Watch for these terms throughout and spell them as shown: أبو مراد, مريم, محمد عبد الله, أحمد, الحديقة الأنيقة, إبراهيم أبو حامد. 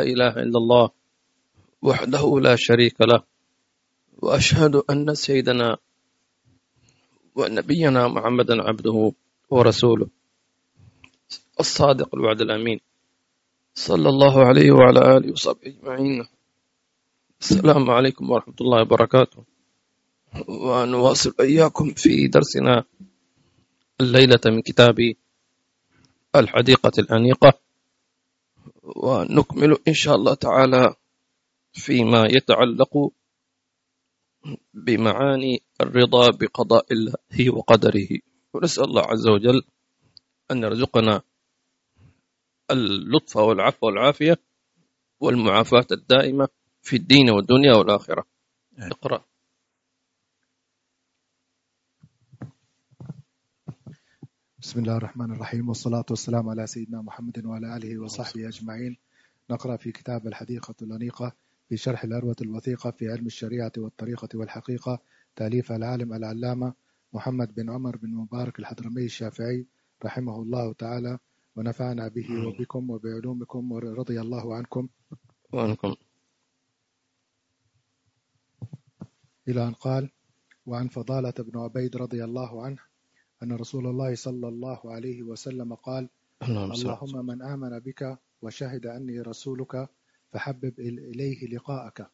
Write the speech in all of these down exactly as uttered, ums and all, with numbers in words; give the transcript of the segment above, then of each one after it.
لا إله إلا الله وحده لا شريك له، وأشهد أن سيدنا ونبينا محمدا عبده ورسوله الصادق الوعد الأمين، صلى الله عليه وعلى آله وصحبه أجمعين. السلام عليكم ورحمة الله وبركاته، ونواصل إياكم في درسنا الليلة من كتاب الحديقة الأنيقة، ونكمل إن شاء الله تعالى فيما يتعلق بمعاني الرضا بقضاء الله وقدره، ونسأل الله عز وجل أن يرزقنا اللطف والعفو والعافية والمعافاة الدائمة في الدين والدنيا والآخرة. اقرأ. بسم الله الرحمن الرحيم، والصلاة والسلام على سيدنا محمد وعلى آله وصحبه أجمعين. نقرأ في كتاب الحديقة الأنيقة في شرح الأروة الوثيقة في علم الشريعة والطريقة والحقيقة، تأليف العالم العلامة محمد بن عمر بن مبارك الحضرمي الشافعي رحمه الله تعالى، ونفعنا به وبكم وبعلومكم ورضي الله عنكم وعنكم. إلى أن قال: وعن فضالة بن عبيد رضي الله عنه أن رسول الله صلى الله عليه وسلم قال: اللهم من آمن بك وشهد أني رسولك فحبب إليه لقاءك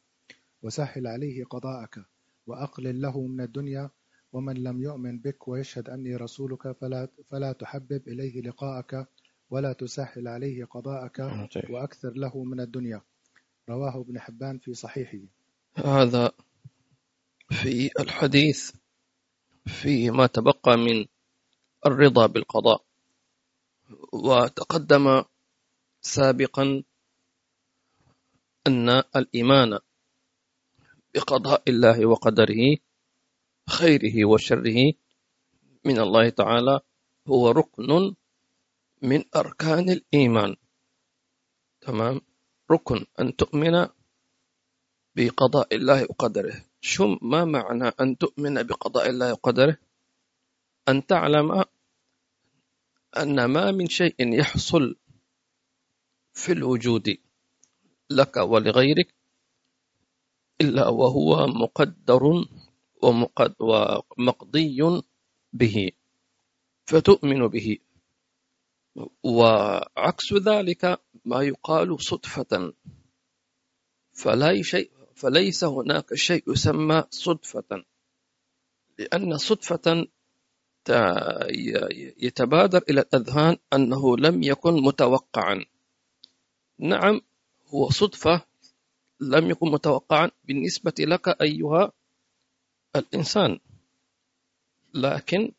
وسهل عليه قضاءك وأقلل له من الدنيا، ومن لم يؤمن بك ويشهد أني رسولك فلا, فلا تحبب إليه لقاءك ولا تسهل عليه قضاءك وأكثر له من الدنيا. رواه ابن حبان في صحيحه. هذا في الحديث في ما تبقى من الرضا بالقضاء، وتقدم سابقا أن الإيمان بقضاء الله وقدره خيره وشره من الله تعالى هو ركن من أركان الإيمان. تمام، ركن أن تؤمن بقضاء الله وقدره. شو ما معنى أن تؤمن بقضاء الله وقدره؟ أن تعلم أن ما من شيء يحصل في الوجود لك ولغيرك إلا وهو مقدر ومقضي به فتؤمن به، وعكس ذلك ما يقال صدفة، فلا شيء فليس هناك شيء يسمى صدفة، لأن صدفة يتبادر إلى الأذهان أنه لم يكن متوقعا. نعم، هو صدفة لم يكن متوقعا بالنسبة لك أيها الإنسان، لكن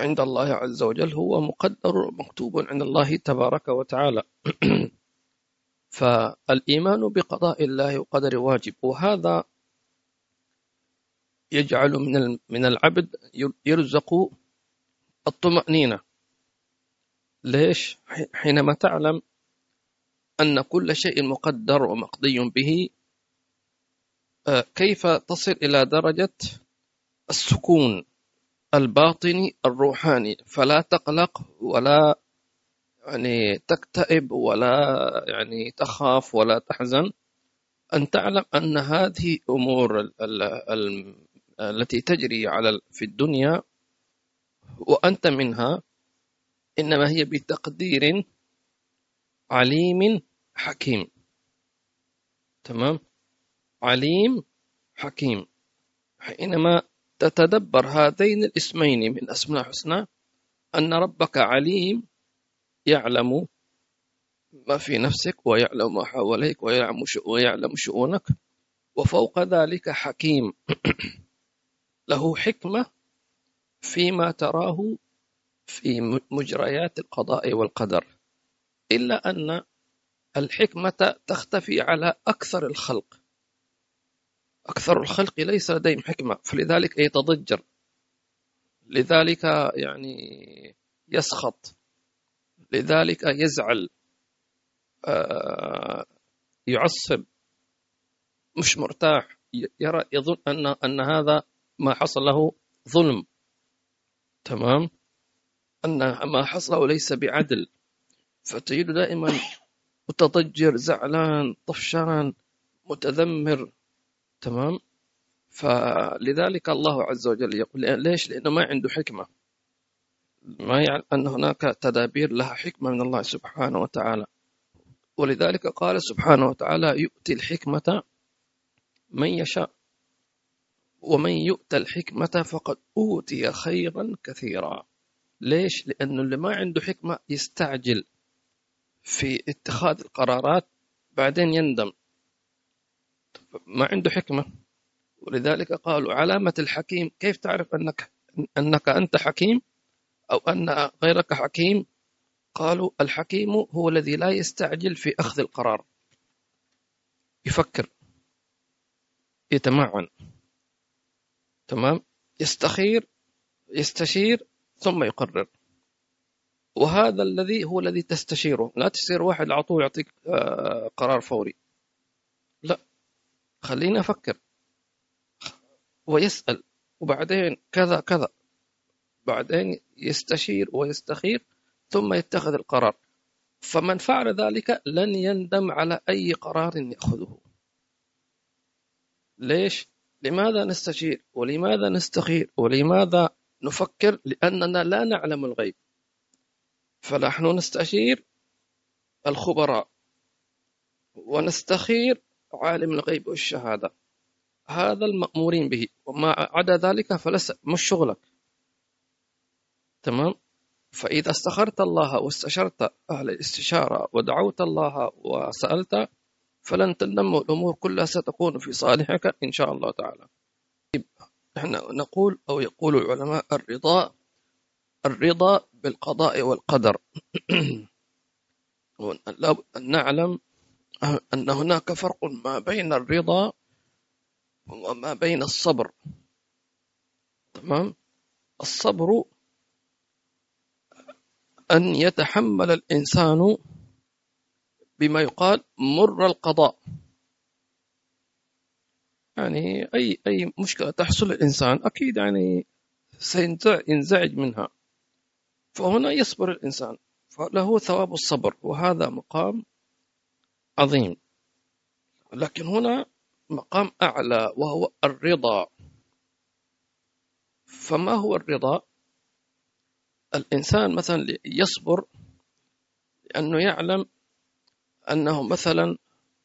عند الله عز وجل هو مقدر مكتوب عند الله تبارك وتعالى. فالإيمان بقضاء الله وقدره واجب، وهذا يجعل من من العبد يرزق الطمأنينة. ليش؟ حينما تعلم أن كل شيء مقدر ومقضي به، كيف تصل إلى درجة السكون الباطني الروحاني، فلا تقلق ولا يعني تكتئب ولا يعني تخاف ولا تحزن، أن تعلم أن هذه الأمور ال ال ال التي تجري على في الدنيا وأنت منها إنما هي بتقدير عليم حكيم. تمام، عليم حكيم. حينما تتدبر هذين الاسمين من أسماء الحسنى، أن ربك عليم، يعلم ما في نفسك ويعلم ما حواليك ويعلم شؤونك، وفوق ذلك حكيم، له حكمة فيما تراه في مجريات القضاء والقدر، إلا أن الحكمة تختفي على أكثر الخلق. أكثر الخلق ليس لديهم حكمة، فلذلك يتضجر، لذلك يعني يسخط، لذلك يزعل، يعصب، مش مرتاح، يرى يظن أن أن هذا ما حصل له ظلم. تمام، أن ما حصل له ليس بعدل، فتجد دائما متضجر زعلان طفشان متذمر، تمام؟ فلذلك الله عز وجل يقول ليش؟ لأنه ما عنده حكمة، ما يعلم أن هناك تدابير لها حكمة من الله سبحانه وتعالى. ولذلك قال سبحانه وتعالى يؤتي الحكمة من يشاء، ومن يؤتى الحكمة فقد أوتي خيرا كثيرا. ليش؟ لأنه اللي ما عنده حكمة يستعجل في اتخاذ القرارات بعدين يندم، ما عنده حكمة. ولذلك قالوا علامة الحكيم، كيف تعرف أنك أنك أنت حكيم أو أن غيرك حكيم؟ قالوا الحكيم هو الذي لا يستعجل في أخذ القرار، يفكر، يتمعن، تمام، يستخير، يستشير، ثم يقرر. وهذا الذي هو الذي تستشيره، لا تستشير واحد على طول يعطيك قرار فوري، لا، خلينا أفكر ويسأل وبعدين كذا كذا، بعدين يستشير ويستخير ثم يتخذ القرار. فمن فعل ذلك لن يندم على أي قرار يأخذه. ليش؟ لماذا نستشير ولماذا نستخير ولماذا نفكر؟ لأننا لا نعلم الغيب، فنحن نستشير الخبراء ونستخير عالم الغيب والشهادة، هذا المأمورين به، وما عدا ذلك فليس مش شغلك، تمام؟ فإذا استخرت الله واستشرت أهل الاستشارة ودعوت الله وسألت فلن تندم، الأمور كلها ستكون في صالحك إن شاء الله تعالى. احنا نقول أو يقول العلماء الرضا الرضا بالقضاء والقدر. لا نعلم أن هناك فرق ما بين الرضا وما بين الصبر، تمام؟ الصبر أن يتحمل الإنسان بما يقال مر القضاء، يعني أي أي مشكلة تحصل للإنسان أكيد يعني سينزعج منها، فهنا يصبر الإنسان فله ثواب الصبر، وهذا مقام عظيم. لكن هنا مقام أعلى وهو الرضا. فما هو الرضا؟ الإنسان مثلا يصبر لأنه يعلم أنه مثلا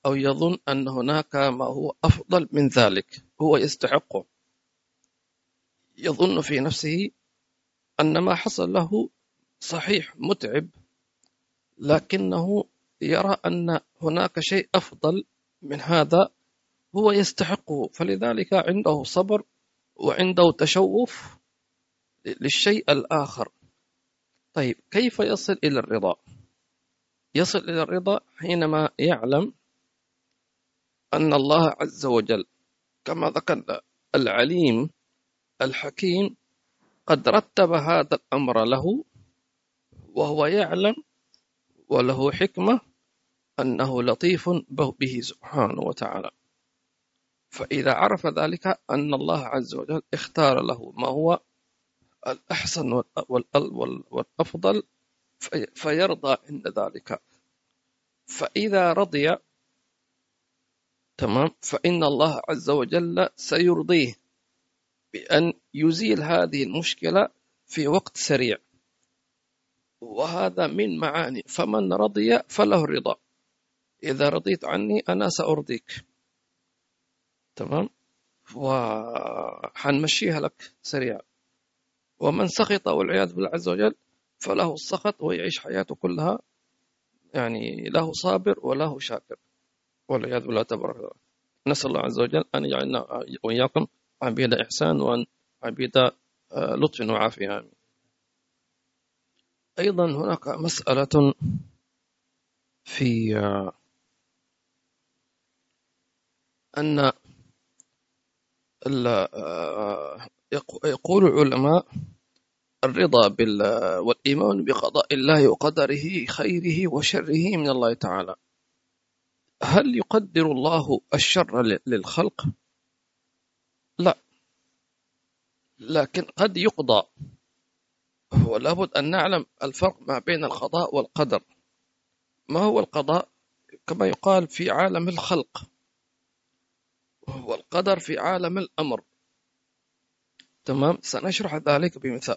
أو يظن أن هناك ما هو أفضل من ذلك هو يستحقه، يظن في نفسه أن ما حصل له صحيح متعب، لكنه يرى أن هناك شيء أفضل من هذا هو يستحقه، فلذلك عنده صبر وعنده تشوف للشيء الآخر. طيب كيف يصل إلى الرضا؟ يصل إلى الرضا حينما يعلم أن الله عز وجل كما ذكرنا العليم الحكيم قد رتب هذا الأمر له، وهو يعلم وله حكمة أنه لطيف به سبحانه وتعالى. فإذا عرف ذلك أن الله عز وجل اختار له ما هو الأحسن والأفضل فيرضى عند ذلك، فإذا رضي، تمام، فإن الله عز وجل سيرضيه بأن يزيل هذه المشكلة في وقت سريع، وهذا من معاني فمن رضي فله الرضا، إذا رضيت عني أنا سأرضيك، تمام، وحنمشيها لك سريعا. ومن سخط والعياذ بالله عز وجل فله السخط ويعيش حياته كلها يعني له صابر وله شاكر والعياذ بالله تبارك وتعالى. نسأل الله عز وجل أن يجعلنا وإياكم عبيد إحسان وأن عبيد لطف وعافية، آمين. أيضا هناك مسألة في أن يقول العلماء الرضا بال والإيمان بقضاء الله وقدره خيره وشره من الله تعالى. هل يقدر الله الشر للخلق؟ لا، لكن قد يقضى، ولا بد أن نعلم الفرق ما بين القضاء والقدر. ما هو القضاء؟ كما يقال في عالم الخلق، والقدر في عالم الأمر. تمام، سنشرح ذلك بمثال.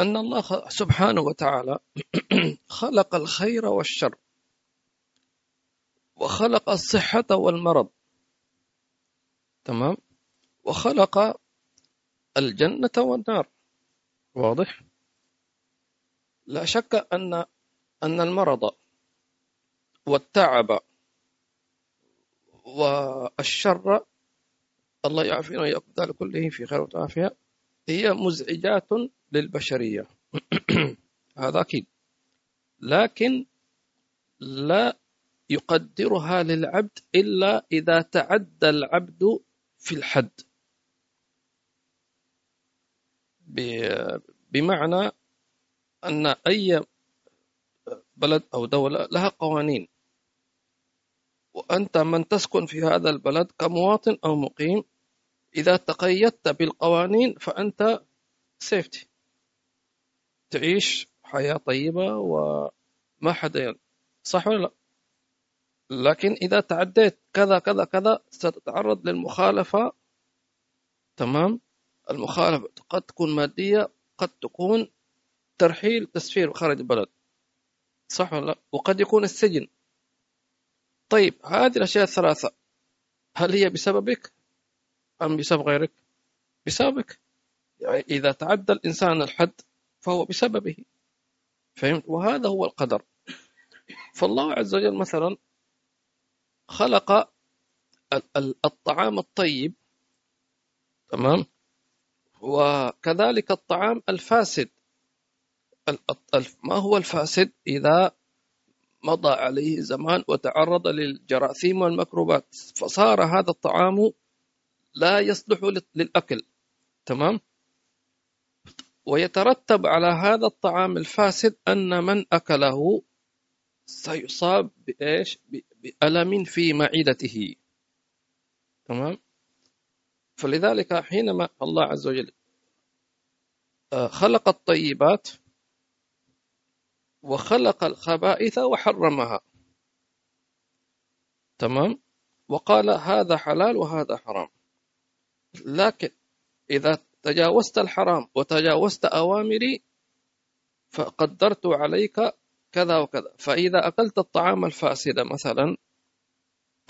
أن الله سبحانه وتعالى خلق الخير والشر، وخلق الصحة والمرض، تمام، وخلق الجنة والنار. واضح؟ لا شك أن أن المرض والتعب والشر، الله يعافينا ويأخذ ذلك كله في خير وعافية، هي مزعجات للبشرية. هذا أكيد، لكن لا يقدرها للعبد إلا إذا تعدى العبد في الحد، بمعنى أن أي بلد أو دولة لها قوانين، وأنت من تسكن في هذا البلد كمواطن أو مقيم، إذا تقيدت بالقوانين فأنت سيفتي، تعيش حياة طيبة وما حدا، صح ولا لا؟ لكن إذا تعديت كذا كذا كذا ستتعرض للمخالفة. تمام، المخالفة قد تكون مادية، قد تكون ترحيل، تسفير خارج البلد، صح ولا لا؟ وقد يكون السجن. طيب، هذه الأشياء الثلاثة هل هي بسببك أم بسبب غيرك؟ بسببك. يعني إذا تعدى الإنسان الحد فهو بسببه، فهمت؟ وهذا هو القدر. فالله عز وجل مثلا خلق الطعام الطيب، تمام، وكذلك الطعام الفاسد. ما هو الفاسد؟ إذا مضى عليه زمان وتعرض للجراثيم والميكروبات، فصار هذا الطعام لا يصلح للأكل، تمام. ويترتب على هذا الطعام الفاسد أن من أكله سيصاب بإيش؟ بألم في معدته، تمام. فلذلك حينما الله عز وجل خلق الطيبات وخلق الخبائث وحرمها، تمام، وقال هذا حلال وهذا حرام. لكن إذا تجاوزت الحرام وتجاوزت أوامري فقدرت عليك كذا وكذا. فإذا أكلت الطعام الفاسد مثلا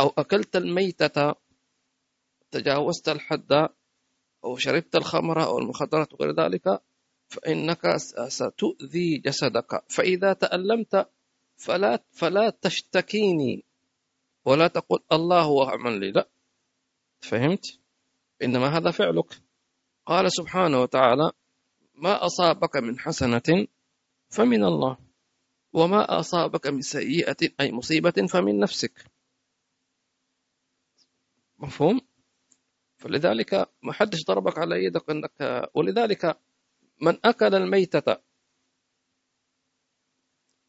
أو أكلت الميتة، تجاوزت الحد، أو شربت الخمر أو المخدرات وغير ذلك، فإنك ستؤذي جسدك. فإذا تألمت فلا, فلا تشتكيني ولا تقول الله هو أعمل لي، لا، فهمت؟ إنما هذا فعلك. قال سبحانه وتعالى: ما أصابك من حسنة فمن الله، وما أصابك من سيئة أي مصيبة فمن نفسك. مفهوم؟ فلذلك ما حدش ضربك على يدك أنك. ولذلك من أكل الميتة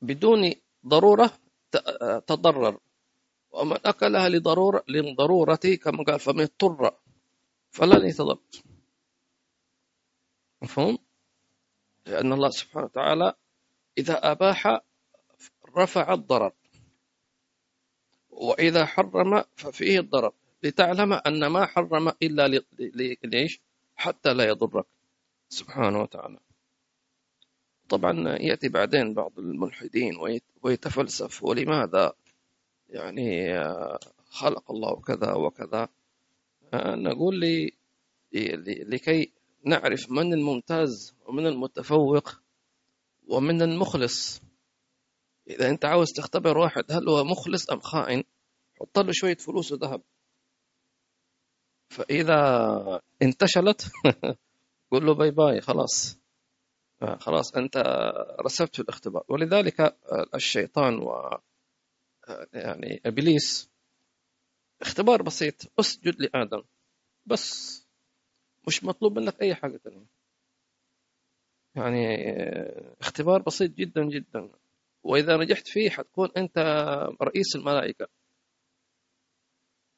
بدون ضرورة تضرر، ومن أكلها لضرورة لضرورة كما قال فمن اضطر فلن يتضرر. مفهوم؟ لأن الله سبحانه وتعالى إذا أباح رفع الضرر، وإذا حرم ففيه الضرر، لتعلم أن ما حرم إلا ليش؟ حتى لا يضرك سبحانه وتعالى. طبعا يأتي بعدين بعض الملحدين ويتفلسف ولماذا يعني خلق الله كذا وكذا. نقول لي لكي نعرف من الممتاز ومن المتفوق ومن المخلص. إذا أنت عاوز تختبر واحد هل هو مخلص أم خائن، حط له شوية فلوس وذهب، فإذا انتشلت قل له باي باي، خلاص خلاص أنت رسبت في الاختبار. ولذلك الشيطان و يعني إبليس، اختبار بسيط، اسجد لآدم بس، مش مطلوب منك أي حاجة تانية، يعني اختبار بسيط جدا جدا، وإذا نجحت فيه حتكون أنت رئيس الملائكة،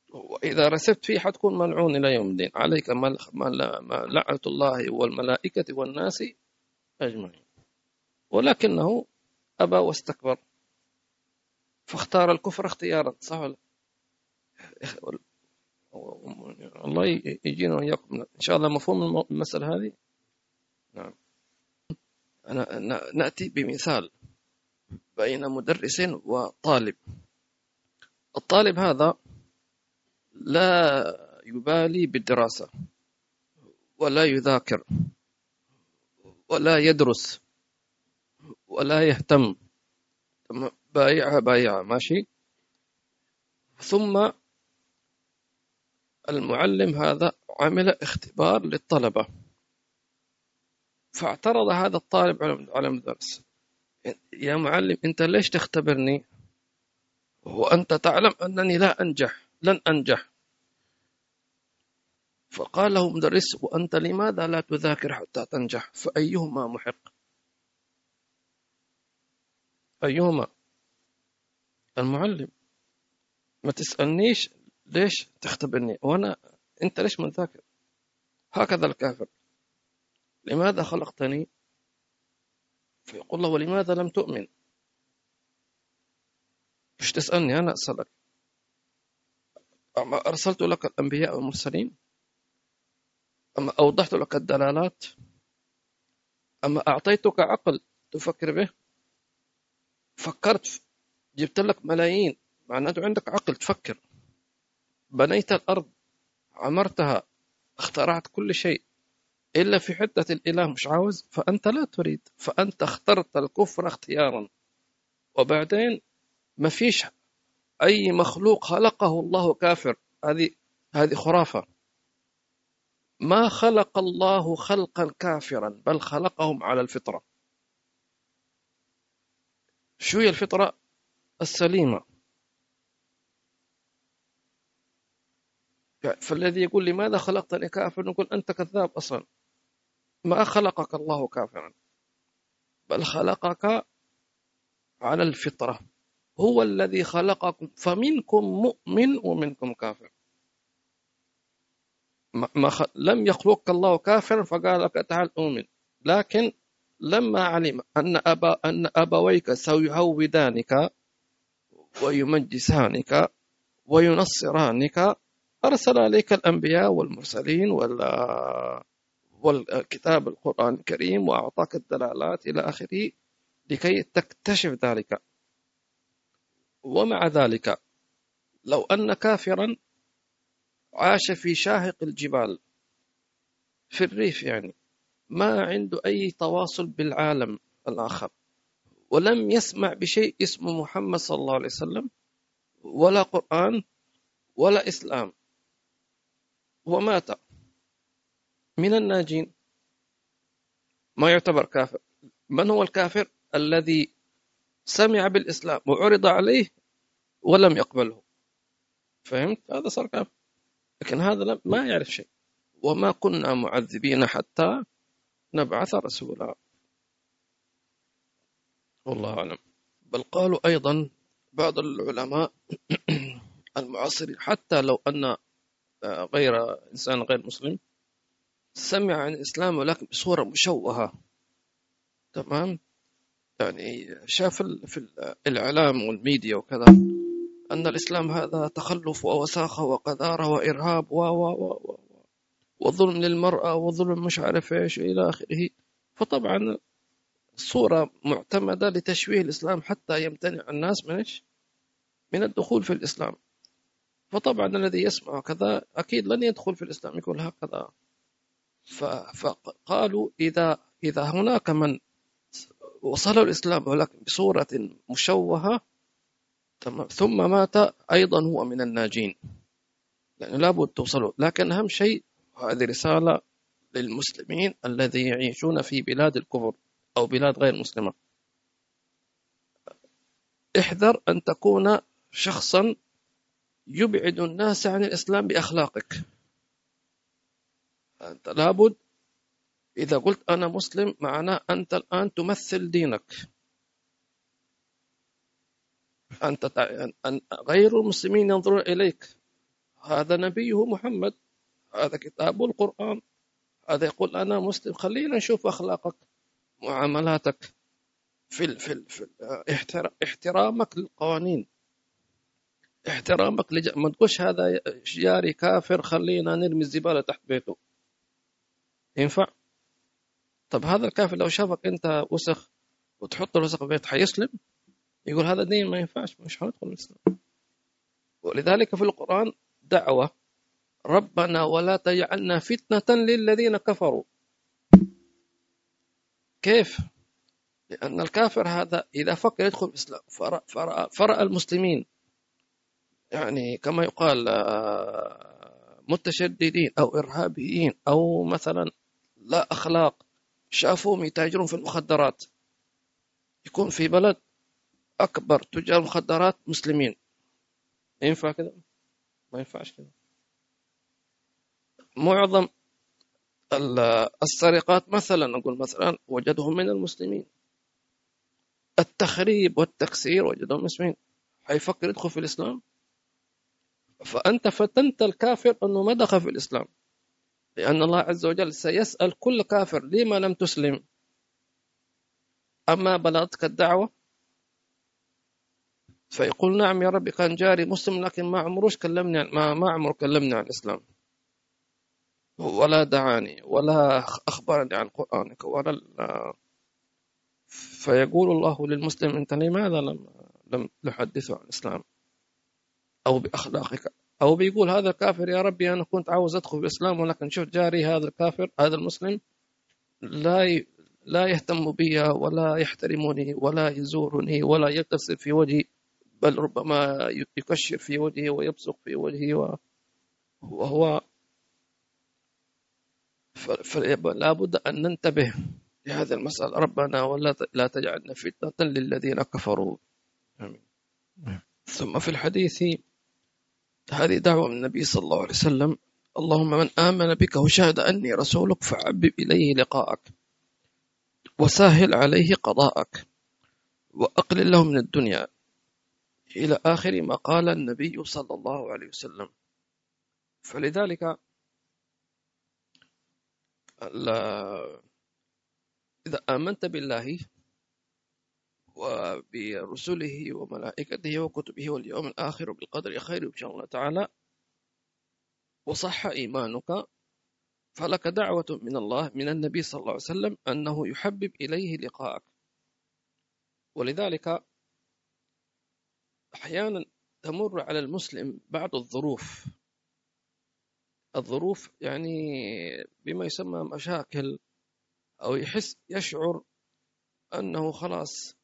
وإذا رسبت فيه حتكون ملعون إلى يوم الدين، عليك مل... مل... مل... لعنة الله والملائكة والناس أجمعين. ولكنه أبى واستكبر فاختار الكفر اختيارا، صح ولا؟ الله يجينا وإياكم إن شاء الله. مفهوم المسألة هذه؟ نعم. أنا نأتي بمثال بين مدرس وطالب. الطالب هذا لا يبالي بالدراسة ولا يذاكر ولا يدرس ولا يهتم، بايع بايع ماشي. ثم المعلم هذا عمل اختبار للطلبة، فاعترض هذا الطالب على المدرس: يا معلم أنت ليش تختبرني وأنت تعلم أنني لا أنجح لن أنجح؟ فقال له مدرس: وأنت لماذا لا تذاكر حتى تنجح؟ فأيهما محق؟ أيهما؟ المعلم. ما تسألنيش ليش تختبرني وأنا أنت ليش ما تذاكر؟ هكذا الكافر. لماذا خلقتني؟ فيقول له: ولماذا لم تؤمن؟ مش تسألني أنا، أسألك. أما أرسلت لك الأنبياء والمرسلين؟ أما أوضحت لك الدلالات؟ أما أعطيتك عقل تفكر به؟ فكرت، جبت لك ملايين، معناته عندك عقل تفكر. بنيت الأرض، عمرتها، اخترعت كل شيء إلا في حدة الإله مش عاوز، فأنت لا تريد، فأنت اخترت الكفر اختيارا. وبعدين ما فيش أي مخلوق خلقه الله كافر، هذه هذه خرافة. ما خلق الله خلقا كافرا، بل خلقهم على الفطرة. شو هي الفطرة السليمة؟ فالذي يقول لماذا خلقتني كافر، نقول أنت كذاب أصلا. ما خلقك الله كافرا، بل خلقك على الفطرة. هو الذي خلقكم، فمنكم مؤمن ومنكم كافر. ما خ... لم يخلقك الله كافر فقال لك تعال أؤمن، لكن لما علم أن أبا أن أبويك سيهودانك ويمجسانك وينصرانك، أرسل عليك الأنبياء والمرسلين والكتاب القرآن الكريم، وأعطاك الدلالات إلى آخره لكي تكتشف ذلك. ومع ذلك لو أن كافرا عاش في شاهق الجبال في الريف، يعني ما عنده أي تواصل بالعالم الآخر، ولم يسمع بشيء اسمه محمد صلى الله عليه وسلم ولا قرآن ولا إسلام، ومات من الناجين، ما يعتبر كافر. من هو الكافر؟ الذي سمع بالإسلام وعرض عليه ولم يقبله، فهمت؟ هذا صار كافر. لكن هذا ما يعرف شيء. وما كنا معذبين حتى نبعث رسولا، والله أعلم. بل قالوا أيضا بعض العلماء المعاصرين: حتى لو أن غير إنسان غير مسلم سمع عن الإسلام ولكن بصورة مشوهة، تمام؟ يعني شاف في الإعلام والميديا وكذا أن الإسلام هذا تخلف ووساخة وقذارة وإرهاب و و و وظلم للمرأة وظلم مش عارف إيش إلى آخره. فطبعا صورة معتمدة لتشويه الإسلام حتى يمتنع الناس من إيش؟ من الدخول في الإسلام. فطبعا الذي يسمع كذا أكيد لن يدخل في الإسلام، يقول هكذا. فقالوا إذا إذا هناك من وصلوا الإسلام ولكن بصورة مشوهة ثم مات أيضا هو من الناجين، لأنه لابد توصلوا. لكن أهم شيء هذه رسالة للمسلمين الذين يعيشون في بلاد الكفر أو بلاد غير مسلمة: احذر أن تكون شخصا يبعد الناس عن الإسلام بأخلاقك. أنت لابد إذا قلت أنا مسلم معناه أنت الآن تمثل دينك. أنت غير المسلمين ينظرون إليك، هذا نبيه محمد، هذا كتابه القرآن، هذا يقول أنا مسلم، خلينا نشوف أخلاقك، معاملاتك، في ال في ال في ال احترامك للقوانين. احترامك لج... ما تقولش هذا جاري كافر خلينا نرمي الزبالة تحت بيته. ينفع؟ طب هذا الكافر لو شافك أنت وسخ وتحط الوسخ في بيت حيسلم؟ يقول هذا دين ما ينفعش، مش حيدخل الإسلام. ولذلك في القرآن دعوة ربنا ولا تجعلنا فتنة للذين كفروا. كيف؟ لأن الكافر هذا إذا فكر يدخل الإسلام فرأى, فرأى, فرأى المسلمين يعني كما يقال متشددين أو إرهابيين أو مثلا لا أخلاق، شافوهم يتاجرون في المخدرات، يكون في بلد أكبر تجار مخدرات مسلمين. ينفع كذا؟ ما ينفعش كذا. معظم السرقات مثلا أقول مثلا وجدهم من المسلمين، التخريب والتكسير وجدهم مسلمين، حيفكر يدخل في الإسلام؟ فأنت فتنت الكافر أنه ما دخل في الإسلام، لأن الله عز وجل سيسأل كل كافر لما لم تسلم، أما بلغتك الدعوة؟ فيقول نعم يا ربي كان جاري مسلم لكن ما عمروش كلمني ما ما عمره كلمني عن الإسلام، ولا دعاني ولا أخبرني عن قرآنك ولا. فيقول الله للمسلم أنت لماذا لم لم تحدثه عن الإسلام أو بأخلاقك؟ أو بيقول هذا الكافر يا ربي أنا كنت عاوز أدخل في الإسلام ولكن شفت جاري هذا الكافر هذا المسلم لا ي... لا يهتم بي ولا يحترمني ولا يزورني ولا يبتسم في وجهي، بل ربما يكشر في وجهي ويبصق في وجهي و... وهو ف... فلا بد أن ننتبه لهذا المسألة. ربنا ولا ت... لا تجعلنا فتنة للذين كفروا. آمين. ثم في الحديث هذه دعوة من النبي صلى الله عليه وسلم، اللهم من آمن بك وشهد أني رسولك فعبب إليه لقاءك وسهل عليه قضاءك وأقلل له من الدنيا، إلى آخر ما قال النبي صلى الله عليه وسلم. فلذلك إذا آمنت بالله وبرسله وملائكته وكتبه واليوم الآخر وبالقدر خير إن شاء الله تعالى وصح إيمانك، فلك دعوة من الله من النبي صلى الله عليه وسلم أنه يحبب إليه لقاءك. ولذلك أحيانا تمر على المسلم بعض الظروف، الظروف يعني بما يسمى مشاكل، أو يحس يشعر أنه خلاص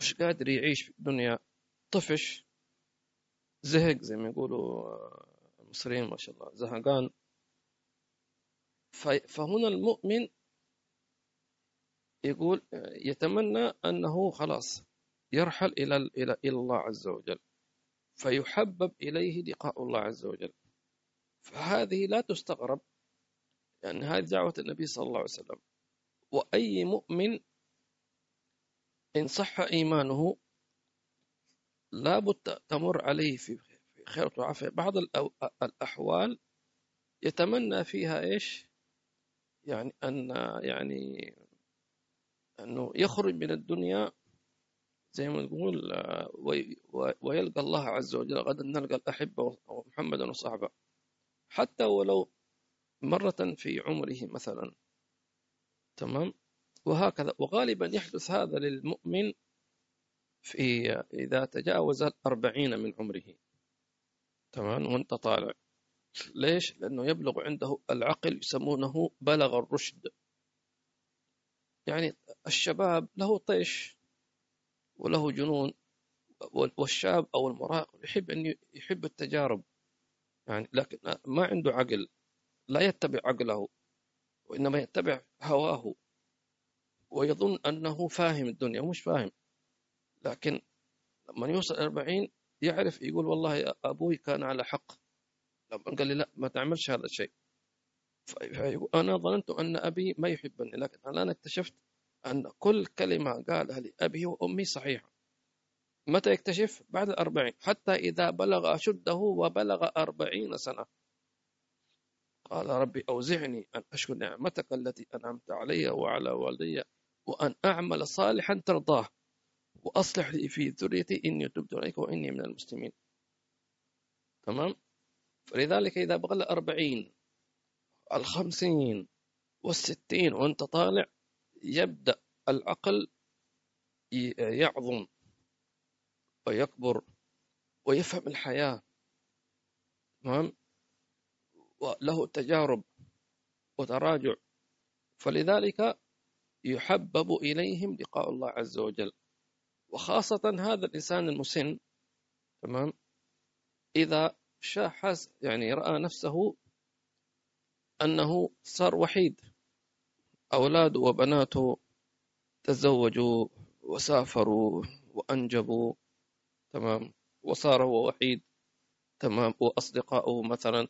مش قادر يعيش في الدنيا، طفش زهق زي ما يقولوا المصريين ما شاء الله زهقان. فهنا المؤمن يقول يتمنى أنه خلاص يرحل إلى إلى إلى الله عز وجل، فيحبب إليه لقاء الله عز وجل. فهذه لا تستغرب، يعني هذه دعوة النبي صلى الله عليه وسلم، وأي مؤمن إن صح إيمانه لابد تمر عليه في خير وعافية بعض الأحوال يتمنى فيها إيش يعني أن يعني أنه يخرج من الدنيا زي ما نقول ويلقى الله عز وجل، غدا نلقى الأحبة ومحمدا وصحبه، حتى ولو مرة في عمره مثلا. تمام. وهكذا. وغالبا يحدث هذا للمؤمن في إذا تجاوز الأربعين من عمره. تمام. وانت طالع ليش؟ لأنه يبلغ عنده العقل يسمونه بلغ الرشد، يعني الشباب له طيش وله جنون، والشاب أو المراهق يحب أن يحب التجارب يعني، لكن ما عنده عقل، لا يتبع عقله وإنما يتبع هواه ويظن أنه فاهم الدنيا، مش فاهم. لكن لما يوصل أربعين يعرف، يقول والله يا أبوي كان على حق لما قال لي لا ما تعملش هذا الشيء، أنا ظننت أن أبي ما يحبني، لكن أنا اكتشفت أن كل كلمة قالها لي أبي وأمي صحيحة. متى يكتشف؟ بعد الأربعين، حتى إذا بلغ أشده وبلغ أربعين سنة. قال ربي أوزعني أن أشكر نعمتك التي أنعمت علي وعلى والدي وأن أعمل صالحا ترضاه وأصلح لي في ذريتي إني تبت إليك وإني من المسلمين. تمام. فلذلك إذا بغى الأربعين الخمسين والستين وأنت طالع يبدأ العقل يعظم ويكبر ويفهم الحياة، تمام، وله تجارب وتراجع، فلذلك يحبب إليهم لقاء الله عز وجل. وخاصة هذا الإنسان المسن، تمام، إذا شاحس يعني رأى نفسه أنه صار وحيد، أولاده وبناته تزوجوا وسافروا وأنجبوا، تمام، وصار هو وحيد، تمام، وأصدقائه مثلا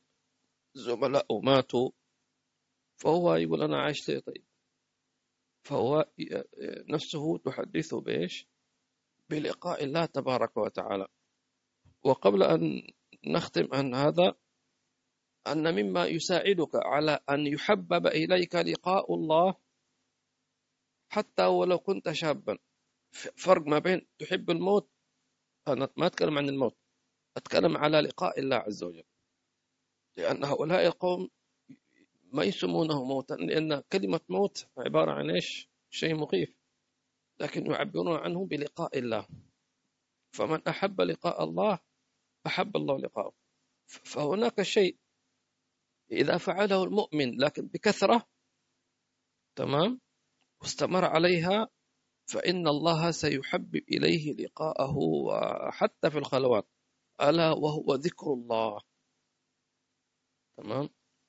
زملائه ماتوا، فهو يقول أنا عشت. طيب فهو نفسه تحدثه بإيش؟ بلقاء الله تبارك وتعالى. وقبل أن نختم عن هذا، أن مما يساعدك على أن يحبب إليك لقاء الله حتى ولو كنت شابا، فرق ما بين تحب الموت، أنا ما أتكلم عن الموت، أتكلم على لقاء الله عز وجل، لأن هؤلاء القوم ما يسمونه موتا، لأن كلمة موت عبارة عن إيش؟ شيء مخيف، لكن يعبرون عنه بلقاء الله. فمن أحب لقاء الله أحب الله لقاءه. فهناك شيء إذا فعله المؤمن لكن بكثرة، تمام، واستمر عليها، فإن الله سيحبب إليه لقاءه حتى في الخلوات، ألا وهو ذكر الله، تمام،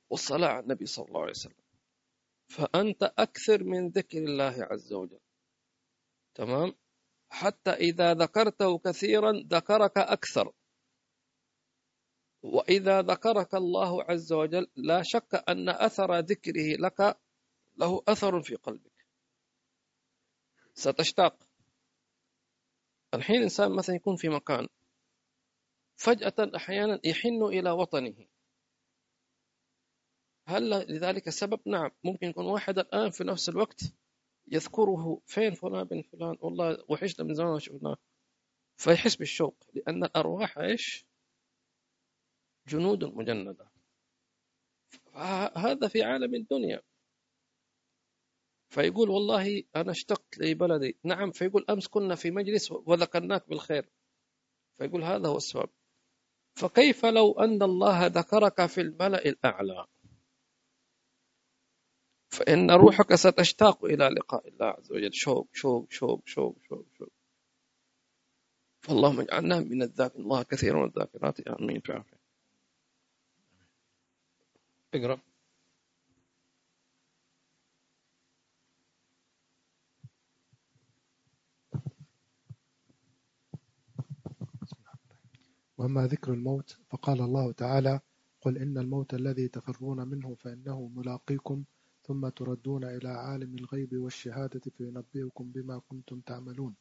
والصلاة على النبي صلى الله عليه وسلم. فأنت أكثر من ذكر الله عز وجل، تمام، حتى إذا ذكرته كثيرا ذكرك أكثر. وإذا ذكرك الله عز وجل لا شك أن أثر ذكره لك له أثر في قلبك، ستشتاق. الحين إنسان مثلا يكون في مكان، فجأة أحيانا يحن إلى وطنه، هل لذلك سبب؟ نعم، ممكن يكون واحد الآن في نفس الوقت يذكره، فين فلان بن فلان، والله وحشنا من زمان ما شفناه، فيحس بالشوق، لأن الأرواح إيش؟ جنود مجندة. هذا في عالم الدنيا، فيقول والله أنا اشتقت لبلدي، نعم، فيقول أمس كنا في مجلس وذكرناك بالخير، فيقول هذا هو السبب. فكيف لو أن الله ذكرك في الملأ الأعلى؟ فإن روحك ستشتاق إلى لقاء الله عز وجل، شوق شوق شوق شوق شوق شوق. فاللهم اجعلنا من الذاكرين الله كثيرا والذاكرات، آمين. اقرأ. وأما ذكر الموت فقال الله تعالى: قل إن الموت الذي تفرون منه فإنه ملاقيكم ثم تردون إلى عالم الغيب والشهادة فينبئكم بما كنتم تعملون.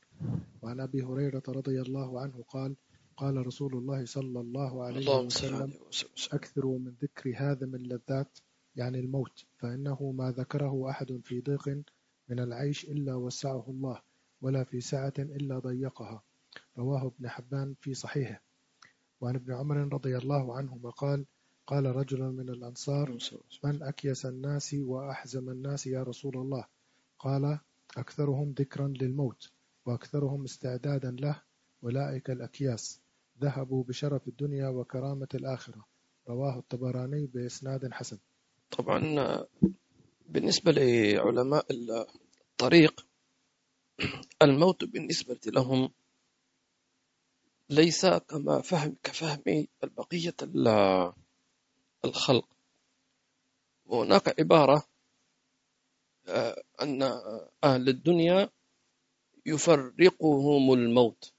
وعن أبي هريرة رضي الله عنه قال: قال رسول الله صلى الله عليه وسلم: أكثروا من ذكر هذا من لذات، يعني الموت، فإنه ما ذكره أحد في ضيق من العيش إلا وسعه الله، ولا في سعة إلا ضيقها. رواه ابن حبان في صحيحه. وعن ابن عمر رضي الله عنهما قال: قال رجل من الأنصار: من أكيس الناس وأحزم الناس يا رسول الله؟ قال: أكثرهم ذكرا للموت وأكثرهم استعدادا له، أولئك الأكياس، ذهبوا بشرف الدنيا وكرامة الآخرة. رواه الطبراني بإسناد حسن. طبعا بالنسبة لعلماء الطريق، الموت بالنسبة لهم ليس كما فهم كفهم البقية الخلق. وهناك عبارة أن أهل الدنيا يفرقهم الموت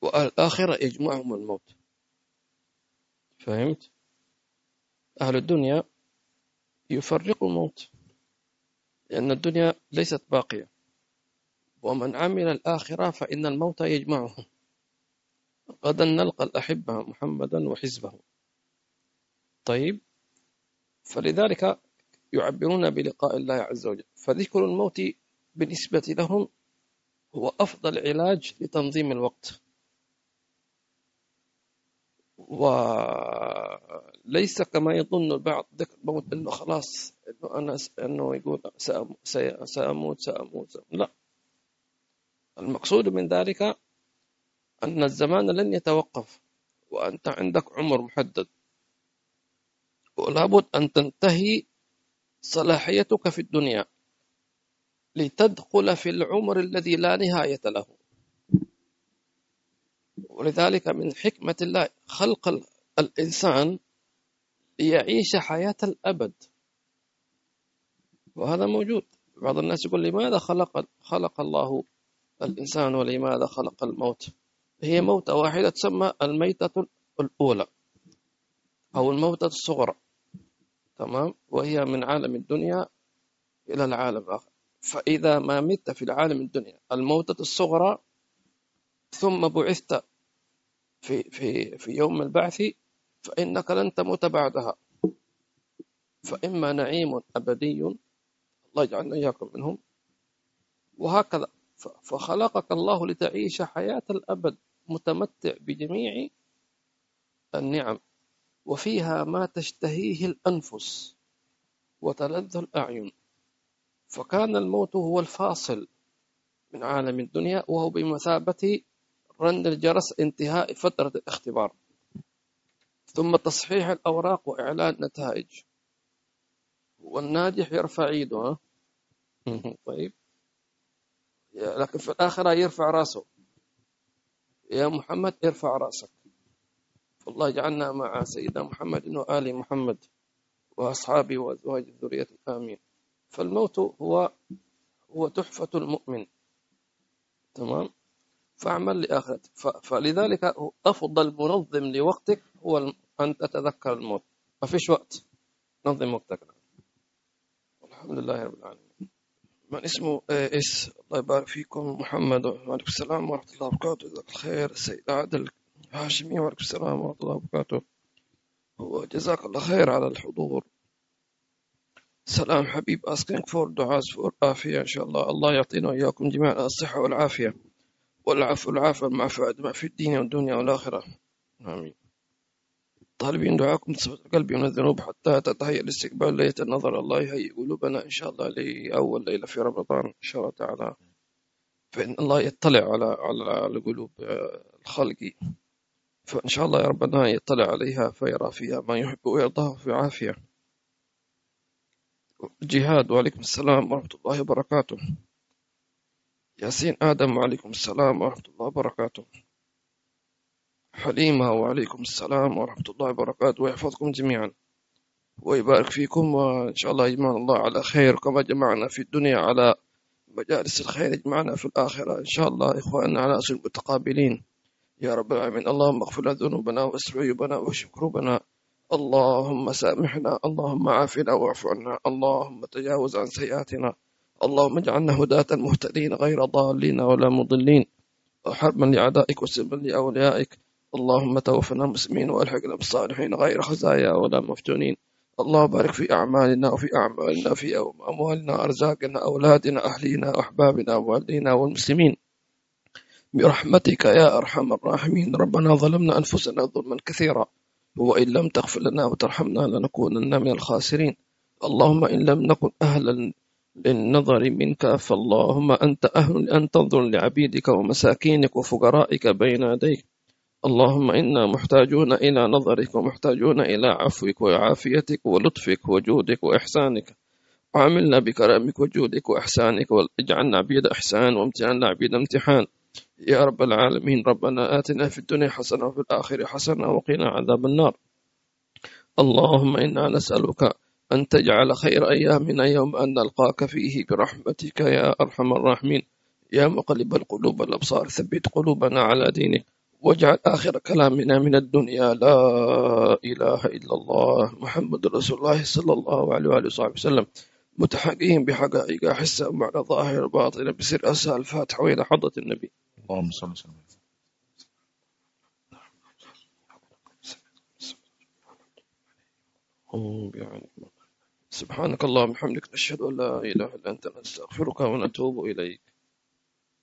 والآخرة يجمعهم الموت، فهمت؟ أهل الدنيا يفرق الموت، لأن الدنيا ليست باقية، ومن عمل الآخرة فإن الموت يجمعهم. غدا نلقى الأحبة محمدا وحزبه. طيب، فلذلك يعبرون بلقاء الله عز وجل، فذكر الموت بالنسبة لهم هو أفضل علاج لتنظيم الوقت، وليس كما يظن البعض ذكر الموت أنه خلاص أنه أنا أنه يقول سأموت سأموت سأموت لا، المقصود من ذلك أن الزمان لن يتوقف، وأنت عندك عمر محدد ولا بد أن تنتهي صلاحيتك في الدنيا لتدخل في العمر الذي لا نهاية له. ولذلك من حكمة الله خلق الإنسان ليعيش حياة الأبد، وهذا موجود. بعض الناس يقول لماذا خلق خلق الله الإنسان ولماذا خلق الموت؟ هي موتة واحدة تسمى الميتة الأولى أو الموتة الصغرى، تمام، وهي من عالم الدنيا إلى العالم الآخر. فإذا ما مت في العالم الدنيا الموتة الصغرى ثم بعثت في في في يوم البعث فإنك لن تموت بعدها، فإما نعيم أبدي، الله يجعلنا إياكم منهم، وهكذا. فخلقك الله لتعيش حياة الأبد متمتع بجميع النعم، وفيها ما تشتهيه الأنفس وتلذ الأعين. فكان الموت هو الفاصل من عالم الدنيا، وهو بمثابة رن الجرس انتهاء فترة الاختبار ثم تصحيح الأوراق وإعلان نتائج، والناجح يرفع يده طيب، لكن في الآخرة يرفع رأسه، يا محمد ارفع رأسك. فالله يجعلنا مع سيدنا محمد وآل محمد وأصحابه وأزواج ذريته آمين. فالموت هو هو تحفة المؤمن، تمام، فاعمل لآخرتك. فلذلك أفضل منظم لوقتك هو أن تتذكر الموت، ما فيش وقت، نظم وقتك. الحمد لله رب العالمين. من اسمه إس الله يبارك فيكم محمد، وعليكم السلام ورحمة الله وبركاته، جزاك الخير. السيد عادل هاشمي، وعليكم السلام ورحمة الله وبركاته، وجزاك الله خير على الحضور. سلام حبيب، asking for دعاز for عافية إن شاء الله، الله يعطينا وإياكم جميعا الصحة والعافية والعفو والعافية المعافاة في الدين والدنيا والآخرة، آمين. طالبين دعاكم تصفية القلب من الذنوب حتى تتهيأ لاستقبال ليلة النظر، الله يهيئ قلوبنا إن شاء الله لأول ليلة في رمضان إن شاء الله تعالى، فإن الله يطلع على على قلوب الخلق، فإن شاء الله ربنا يطلع عليها فيرى فيها ما يحب ويرضاه في عافية. جهاد، وعليكم السلام ورحمة الله وبركاته. ياسين آدم، وعليكم السلام ورحمة الله وبركاته. حليمة، وعليكم السلام ورحمة الله وبركاته، ويحفظكم جميعا ويبارك فيكم، وإن شاء الله يجمعنا الله على خير، كما جمعنا في الدنيا على مجالس الخير يجمعنا في الآخرة إن شاء الله إخواننا على أصل متقابلين يا رب العالمين. اللهم اغفر لنا ذنوبنا واسر عيوبنا واشف كروبنا، اللهم سامحنا، اللهم عافنا واعف عنا، اللهم تجاوز عن سيئاتنا، اللهم اجعلنا هداة مهتدين غير ضالين ولا مضلين، وحربا لأعدائك وسلما لأوليائك، اللهم توفنا مسلمين والحقنا بالصالحين غير خزايا ولا مفتونين. اللهم بارك في أعمالنا وفي أعمالنا في أموالنا أرزاقنا أولادنا أهلينا أحبابنا والدينا والمسلمين برحمتك يا أرحم الراحمين. ربنا ظلمنا أنفسنا ظلما كثيرا، وإن لم تغفر لنا وترحمنا لنكونن من الخاسرين. اللهم إن لم نكن أهلا للنظر منك فاللهم أنت أهل أن تنظر لعبيدك ومساكينك وفقرائك بين يديك. اللهم إنا محتاجون إلى نظرك ومحتاجون إلى عفوك وعافيتك ولطفك وجودك وإحسانك، عاملنا بكرمك وجودك وإحسانك، واجعلنا عبيد إحسان وامتعنا عبيد امتحان يا رب العالمين. ربنا آتنا في الدنيا حسنة وفي الآخرة حسنة وقنا عذاب النار. اللهم إنا نسألك أن تجعل خير أيامنا يوم أن نلقاك فيه برحمتك يا أرحم الراحمين. يا مقلب القلوب والأبصار ثبت قلوبنا على دينك، واجعل آخر كلامنا من الدنيا لا إله إلا الله محمد رسول الله صلى الله عليه وآله وصحبه وسلم، متحققين بحقائق حسا معنى ظاهر باطنة بسر أسهل الفاتحة وإلى حضرة النبي. اللهم صل وسلم. سبحانك اللهم وبحمدك، أشهد أن لا إله إلا أنت، نستغفرك ونتوب إليك.